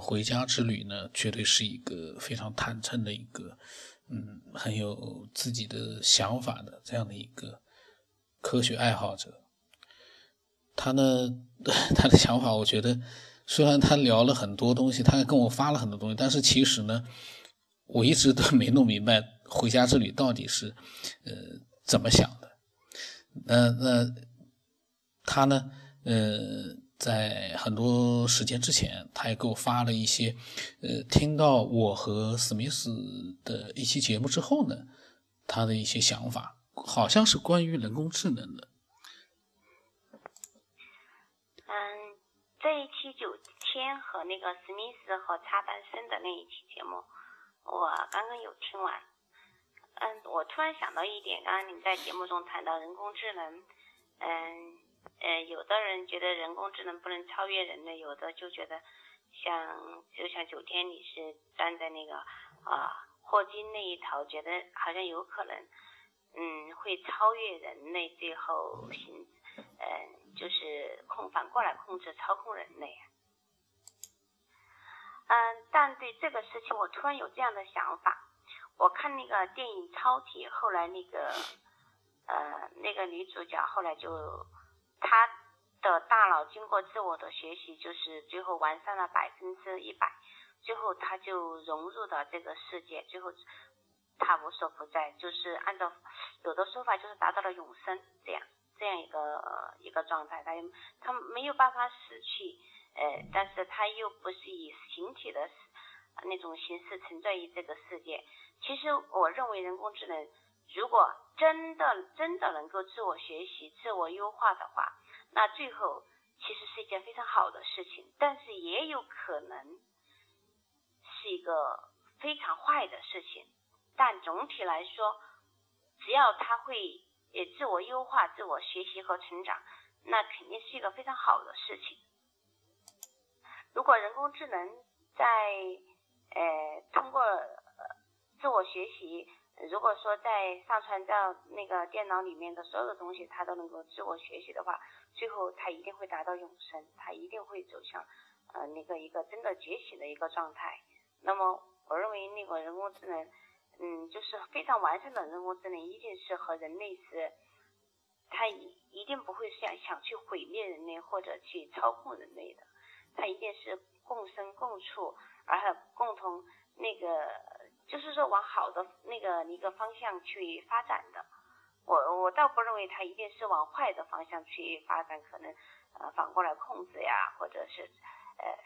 回家之旅呢，绝对是一个非常坦诚的一个，很有自己的想法的这样的一个科学爱好者。他呢，他的想法，我觉得虽然他聊了很多东西，他跟我发了很多东西，但是其实呢，我一直都没弄明白回家之旅到底是怎么想的。那他呢，在很多时间之前，他也给我发了一些，听到我和史密斯的一期节目之后呢，他的一些想法，好像是关于人工智能的。这一期90天和那个史密斯和插班生的那一期节目，我刚刚有听完。我突然想到一点，刚刚你们在节目中谈到人工智能，有的人觉得人工智能不能超越人类，有的就觉得就像9天你是站在那个霍金那一头，觉得好像有可能会超越人类，最后就是反过来控制操控人类。但对这个事情我突然有这样的想法，我看那个电影《超体》，后来那个女主角后来就他的大脑经过自我的学习，就是最后完善了100%，最后他就融入到这个世界，最后他无所不在，就是按照有的说法就是达到了永生这样一个状态，他没有办法死去，但是他又不是以形体的那种形式存在于这个世界。其实我认为人工智能如果真的能够自我学习、自我优化的话，那最后其实是一件非常好的事情，但是也有可能是一个非常坏的事情。但总体来说，只要他会自我优化、自我学习和成长，那肯定是一个非常好的事情。如果人工智能在通过自我学习，如果说在上传到那个电脑里面的所有的东西它都能够自我学习的话，最后它一定会达到永生，它一定会走向一个真的觉醒的一个状态。那么我认为那个人工智能就是非常完善的人工智能一定是和人类是，它一定不会想去毁灭人类或者去操控人类的，它一定是共生共处，而且共同就是说往好的一个方向去发展的。我倒不认为它一定是往坏的方向去发展，可能反过来控制呀，或者是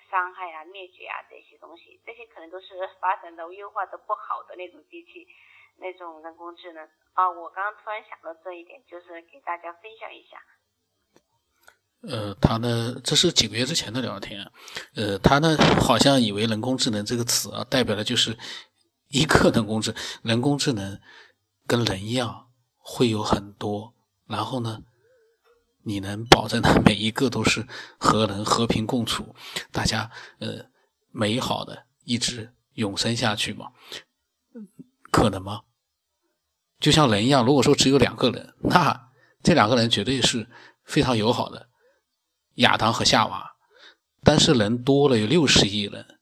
伤害啊、灭绝啊，这些东西，这些可能都是发展的优化的不好的那种机器，那种人工智能啊。我刚刚突然想到这一点，就是给大家分享一下。他呢，这是几个月之前的聊天，他呢好像以为人工智能这个词啊，代表的就是一个人工智能跟人一样会有很多，然后呢你能保证它每一个都是和人和平共处，大家美好的一直永生下去吗？可能吗？就像人一样，如果说只有2个人，那这2个人绝对是非常友好的，亚当和夏娃。但是人多了有60亿人，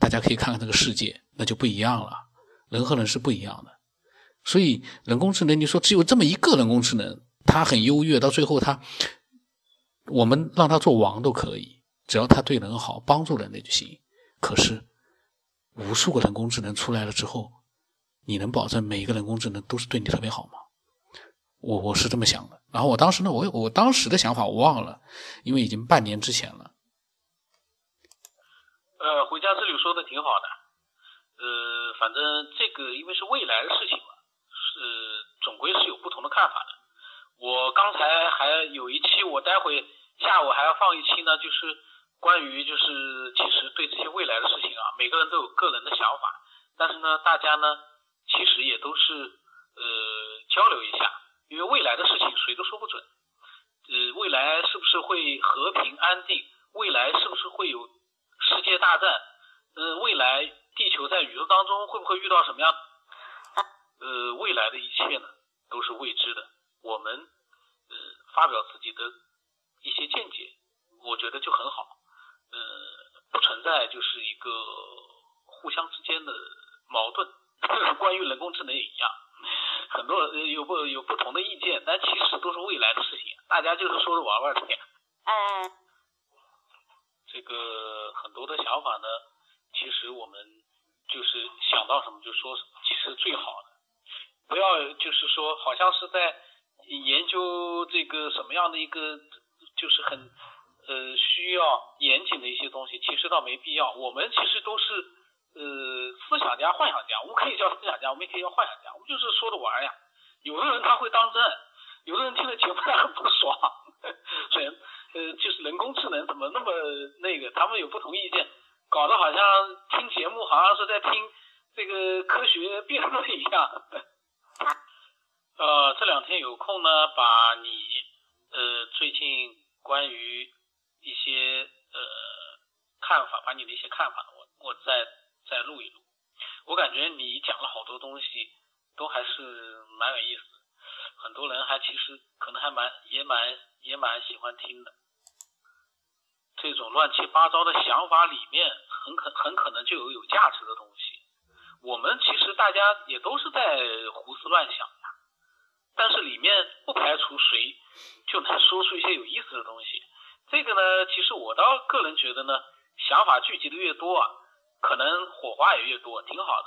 大家可以看看这个世界，那就不一样了，人和人是不一样的。所以人工智能，你说只有这么一个人工智能，它很优越，到最后我们让它做王都可以，只要它对人好，帮助人类就行。可是无数个人工智能出来了之后，你能保证每一个人工智能都是对你特别好吗？我是这么想的。然后我当时呢，我当时的想法我忘了，因为已经半年之前了。回家之旅说的挺好的，反正这个因为是未来的事情嘛，总归是有不同的看法的。我刚才还有一期，我待会下午还要放一期呢，就是关于其实对这些未来的事情啊，每个人都有个人的想法，但是呢，大家呢其实也都是交流一下，因为未来的事情谁都说不准，未来是不是会和平安定，未来是不是会有世界大战，未来地球在宇宙当中会不会遇到什么样？未来的一切呢都是未知的。我们发表自己的一些见解，我觉得就很好。不存在代就是一个互相之间的矛盾，关于人工智能也一样，很多有不同的意见，但其实都是未来的事情，大家就是说着玩玩的。这个很多的想法呢，其实我们就是想到什么就说什么，其实最好的不要就是说好像是在研究这个什么样的一个就是很需要严谨的一些东西，其实倒没必要。我们其实都是思想家、幻想家，我们可以叫思想家，我们也可以叫幻想家，我们就是说着玩呀。有的人他会当真，有的人听了节目他很不爽，所以就是人工智能怎么那么那个，他们有不同意见，搞得好像听节目好像是在听这个科学辩论一样。这两天有空呢，把你最近关于一些看法，把你的一些看法我再录一录。我感觉你讲了好多东西都还是蛮有意思的，很多人还其实可能还蛮喜欢听的。这种乱七八糟的想法里面很可能就有价值的东西。我们其实大家也都是在胡思乱想的，但是里面不排除谁就能说出一些有意思的东西。这个呢，其实我倒个人觉得呢，想法聚集的越多啊，可能火花也越多，挺好的。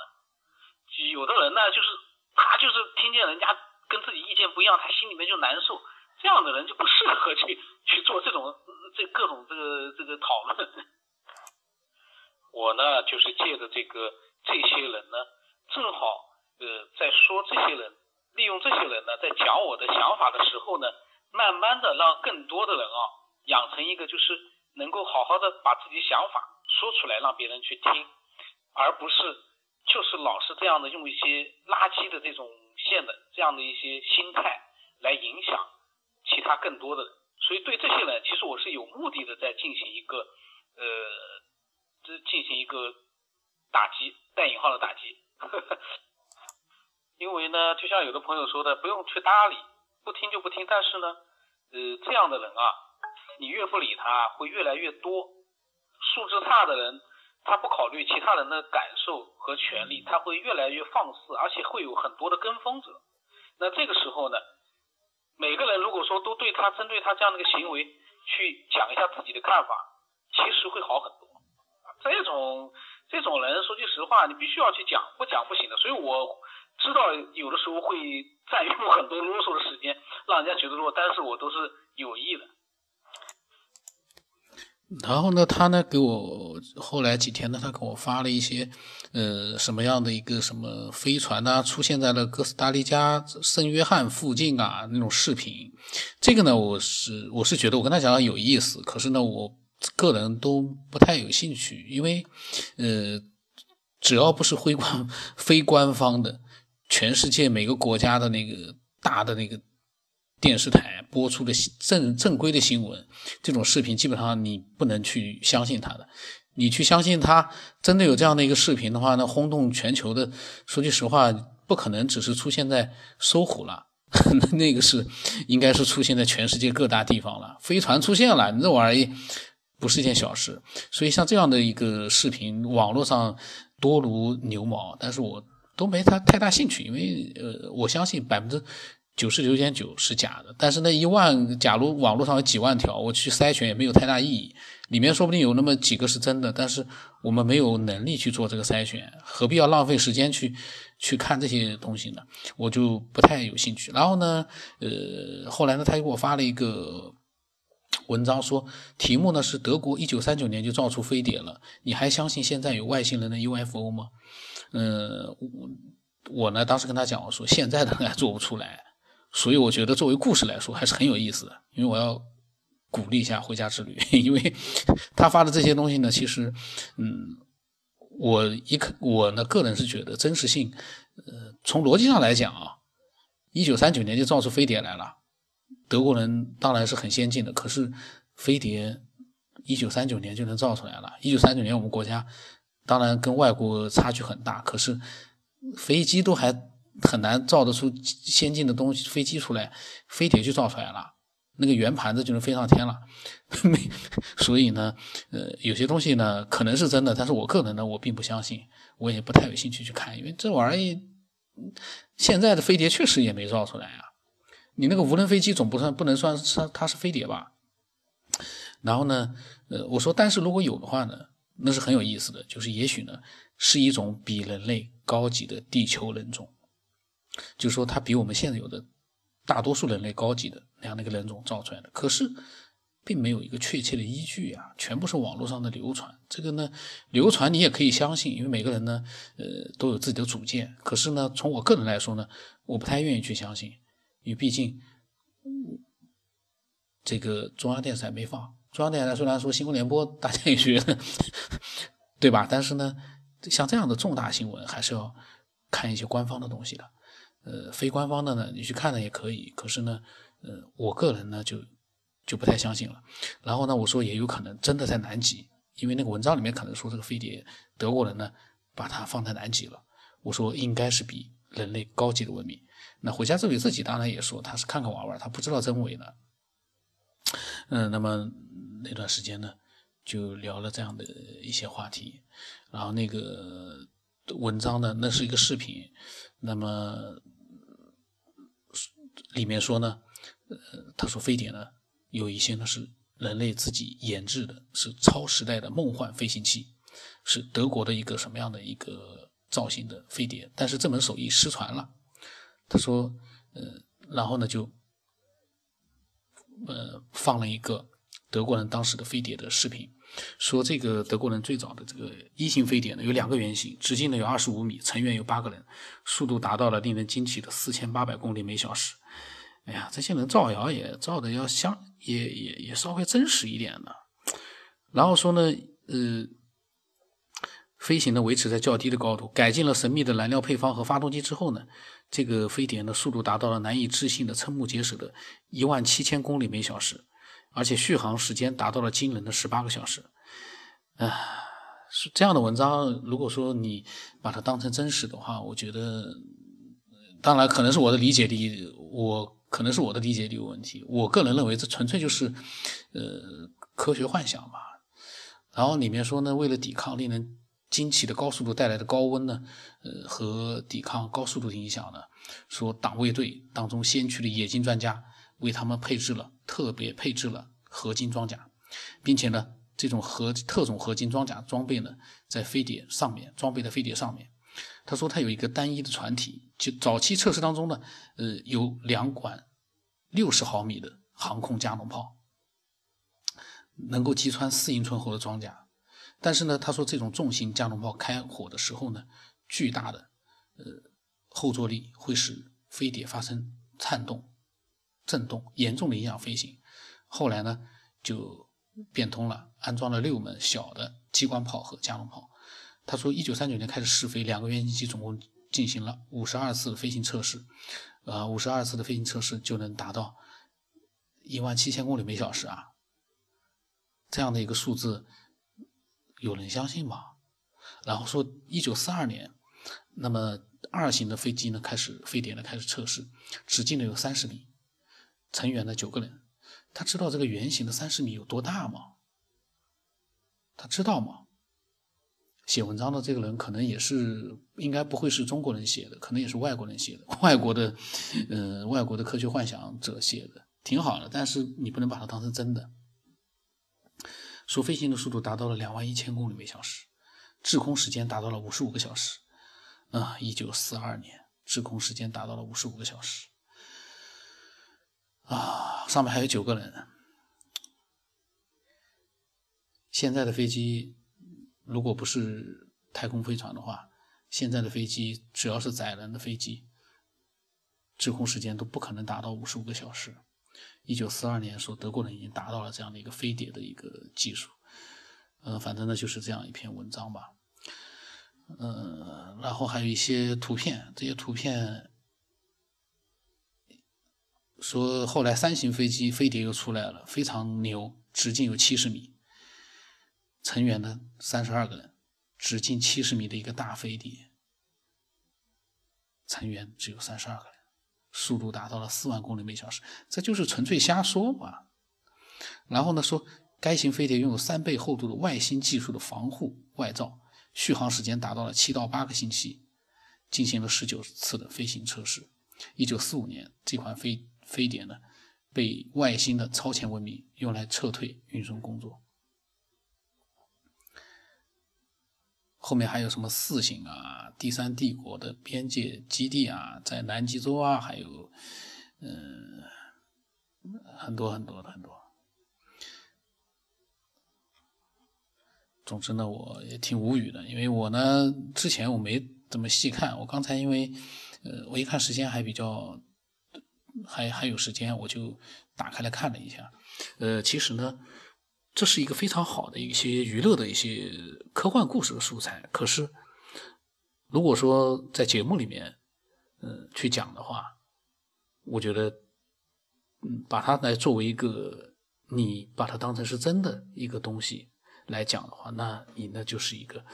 有的人呢，就是他就是听见人家跟自己意见不一样，他心里面就难受，这样的人就不适合去做这种各种这个讨论。我呢，就是借着这些人呢，正好在说这些人，利用这些人呢，在讲我的想法的时候呢，慢慢的让更多的人啊，养成一个就是能够好好的把自己想法说出来，让别人去听，而不是就是老是这样的用一些垃圾的这种线的这样的一些心态来影响其他更多的人。所以对这些人，其实我是有目的的在进行一个打击，带引号的打击。因为呢，就像有的朋友说的，不用去搭理，不听就不听。但是呢，这样的人啊，你越不理他，会越来越多。素质差的人，他不考虑其他人的感受和权利，他会越来越放肆，而且会有很多的跟风者。那这个时候呢，每个人如果说都对他针对他这样的一个行为去讲一下自己的看法，其实会好很多。这种人，说句实话，你必须要去讲，不讲不行的。所以我知道有的时候会占用很多啰嗦的时间，让人家觉得啰，但是我都是有意的。然后呢，他呢给我后来几天呢，他给我发了一些什么样的一个什么飞船啊出现在了哥斯达黎加圣约翰附近啊那种视频。这个呢，我是觉得我跟他讲的有意思，可是呢我个人都不太有兴趣，因为只要不是非官方的，全世界每个国家的那个大的那个电视台播出的正规的新闻，这种视频基本上你不能去相信他的。你去相信他真的有这样的一个视频的话呢，轰动全球的，说句实话，不可能只是出现在搜狐了，那个是应该是出现在全世界各大地方了。飞船出现了，你这玩意不是一件小事。所以像这样的一个视频，网络上多如牛毛，但是我都没他太大兴趣，因为我相信99.9% 是假的，但是那1万，假如网络上有几万条，我去筛选也没有太大意义，里面说不定有那么几个是真的，但是我们没有能力去做这个筛选，何必要浪费时间去看这些东西呢？我就不太有兴趣。然后呢，后来呢，他给我发了一个文章，说题目呢是德国1939年就造出飞碟了，你还相信现在有外星人的 UFO 吗？我呢当时跟他讲，我说现在的人还做不出来。所以我觉得作为故事来说还是很有意思的，因为我要鼓励一下回家之旅，因为他发的这些东西呢，其实我呢个人是觉得真实性从逻辑上来讲啊，1939年就造出飞碟来了，德国人当然是很先进的，可是飞碟1939年就能造出来了。1939年我们国家当然跟外国差距很大，可是飞机都还很难造得出先进的东西，飞机出来，飞碟就造出来了。那个圆盘子就能飞上天了。所以呢，有些东西呢可能是真的，但是我个人呢我并不相信，我也不太有兴趣去看，因为这玩意现在的飞碟确实也没造出来啊。你那个无人飞机总不能算它是飞碟吧？然后呢，我说但是如果有的话呢，那是很有意思的，就是也许呢是一种比人类高级的地球人种，就是说它比我们现在有的大多数人类高级的那样的一个人种造出来的，可是并没有一个确切的依据啊，全部是网络上的流传。这个呢，流传你也可以相信，因为每个人呢，都有自己的主见。可是呢，从我个人来说呢，我不太愿意去相信，因为毕竟，这个中央电视台没放。中央电视台虽然说新闻联播大家也学了，对吧？但是呢，像这样的重大新闻还是要看一些官方的东西的。非官方的呢，你去看呢也可以，可是呢，我个人呢就不太相信了。然后呢，我说也有可能真的在南极，因为那个文章里面可能说这个飞碟德国人呢把它放在南极了。我说应该是比人类高级的文明。那回家之旅自己当然也说他是看看玩玩，他不知道真伪的。那么那段时间呢，就聊了这样的一些话题。然后那个文章呢，那是一个视频，那么里面说呢，他说飞碟呢有一些呢是人类自己研制的，是超时代的梦幻飞行器，是德国的一个什么样的一个造型的飞碟，但是这门手艺失传了。他说，然后呢就放了一个德国人当时的飞碟的视频，说这个德国人最早的这个一型飞碟呢有2个原型，直径呢有25米，成员有8个人，速度达到了令人惊奇的4800公里每小时。哎呀，这些人造谣也造的要像也稍微真实一点的。然后说呢，飞行呢维持在较低的高度，改进了神秘的燃料配方和发动机之后呢，这个飞碟呢速度达到了难以置信的瞠目结舌的17000公里每小时，而且续航时间达到了惊人的18个小时。这样的文章如果说你把它当成真实的话，我觉得当然可能是我的理解力，有问题。我个人认为这纯粹就是科学幻想吧。然后里面说呢，为了抵抗令人惊奇的高速度带来的高温呢，和抵抗高速度的影响呢，说党卫队当中先驱的冶金专家为他们特别配置了合金装甲，并且呢这种特种合金装甲装备呢在飞碟上面他说他有一个单一的船体，就早期测试当中呢，有2管60毫米的航空加农炮，能够击穿4英寸厚的装甲。但是呢，他说这种重型加农炮开火的时候呢，巨大的后坐力会使飞碟发生颤动、震动，严重的影响飞行。后来呢，就变通了，安装了6门小的机关炮和加农炮。他说1939年开始试飞，2个原型机总共进行了52次的飞行测试，52次的飞行测试就能达到17000公里每小时啊，这样的一个数字有人相信吗？然后说1942年那么2型的飞机呢飞碟呢开始测试，直径呢有30米，成员呢9个人。他知道这个圆形的30米有多大吗？他知道吗？写文章的这个人可能也是，应该不会是中国人写的，可能也是外国人写的，外国的科学幻想者写的，挺好的，但是你不能把它当成真的。说飞行的速度达到了21000公里每小时，滞空时间达到了55个小时。1942年滞空时间达到了55个小时。上面还有9个人。现在的飞机如果不是太空飞船的话，现在的飞机只要是载人的飞机，滞空时间都不可能达到55个小时。1942年说德国人已经达到了这样的一个飞碟的一个技术。反正呢就是这样一篇文章吧。然后还有一些图片，这些图片说后来3型飞机飞碟又出来了，非常牛，直径有70米。成员呢32个人，直径70米的一个大飞碟，成员只有32个人，速度达到了4万公里每小时，这就是纯粹瞎说嘛。然后呢，说该型飞碟拥有3倍厚度的外星技术的防护外罩，续航时间达到了7到8个星期，进行了19次的飞行测试。1945年，这款飞碟呢，被外星的超前文明用来撤退运送工作。后面还有什么四型啊、第三帝国的边界基地啊，在南极洲啊，还有很多。总之呢，我也挺无语的，因为我呢之前我没怎么细看，我刚才因为我一看时间还比较还有时间，我就打开来看了一下。其实呢，这是一个非常好的一些娱乐的一些科幻故事的素材，可是如果说在节目里面去讲的话，我觉得把它来作为一个你把它当成是真的一个东西来讲的话，那你那就是一个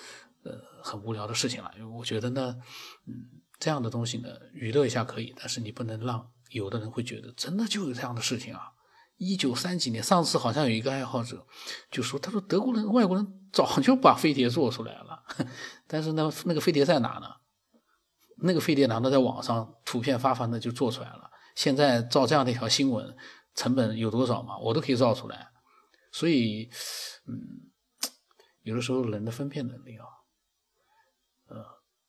很无聊的事情了。因为我觉得呢这样的东西呢娱乐一下可以，但是你不能让有的人会觉得真的就有这样的事情啊。1930几年，上次好像有一个爱好者就说，他说德国人、外国人早就把飞碟做出来了，但是呢，那个飞碟在哪呢？那个飞碟难道在网上图片发的就做出来了？现在造这样的一条新闻成本有多少嘛？我都可以造出来。所以，有的时候人的分辨能力啊，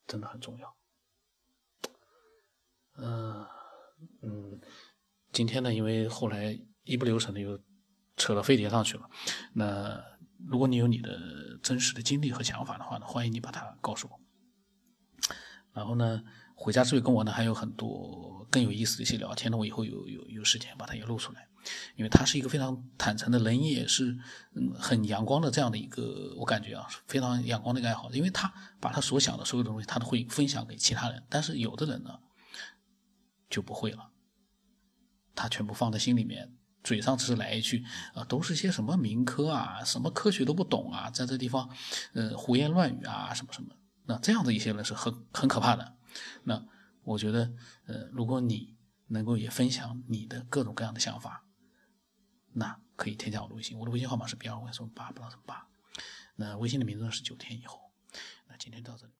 真的很重要。今天呢，因为后来一不留神的又扯到飞碟上去了。那如果你有你的真实的经历和想法的话呢，欢迎你把它告诉我。然后呢，回家之后跟我呢还有很多更有意思的一些聊天呢，我以后有时间把它也录出来。因为他是一个非常坦诚的人，也是很阳光的这样的一个，我感觉啊非常阳光的一个爱好。因为他把他所想的所有的东西他都会分享给其他人，但是有的人呢就不会了，他全部放在心里面。嘴上只是来一句都是些什么民科啊，什么科学都不懂啊，在这地方胡言乱语啊什么什么。那这样的一些人是很可怕的。那我觉得如果你能够也分享你的各种各样的想法，那可以添加我的微信，我的微信号码是 B25888， 那微信的名字是9天以后。那今天到这里。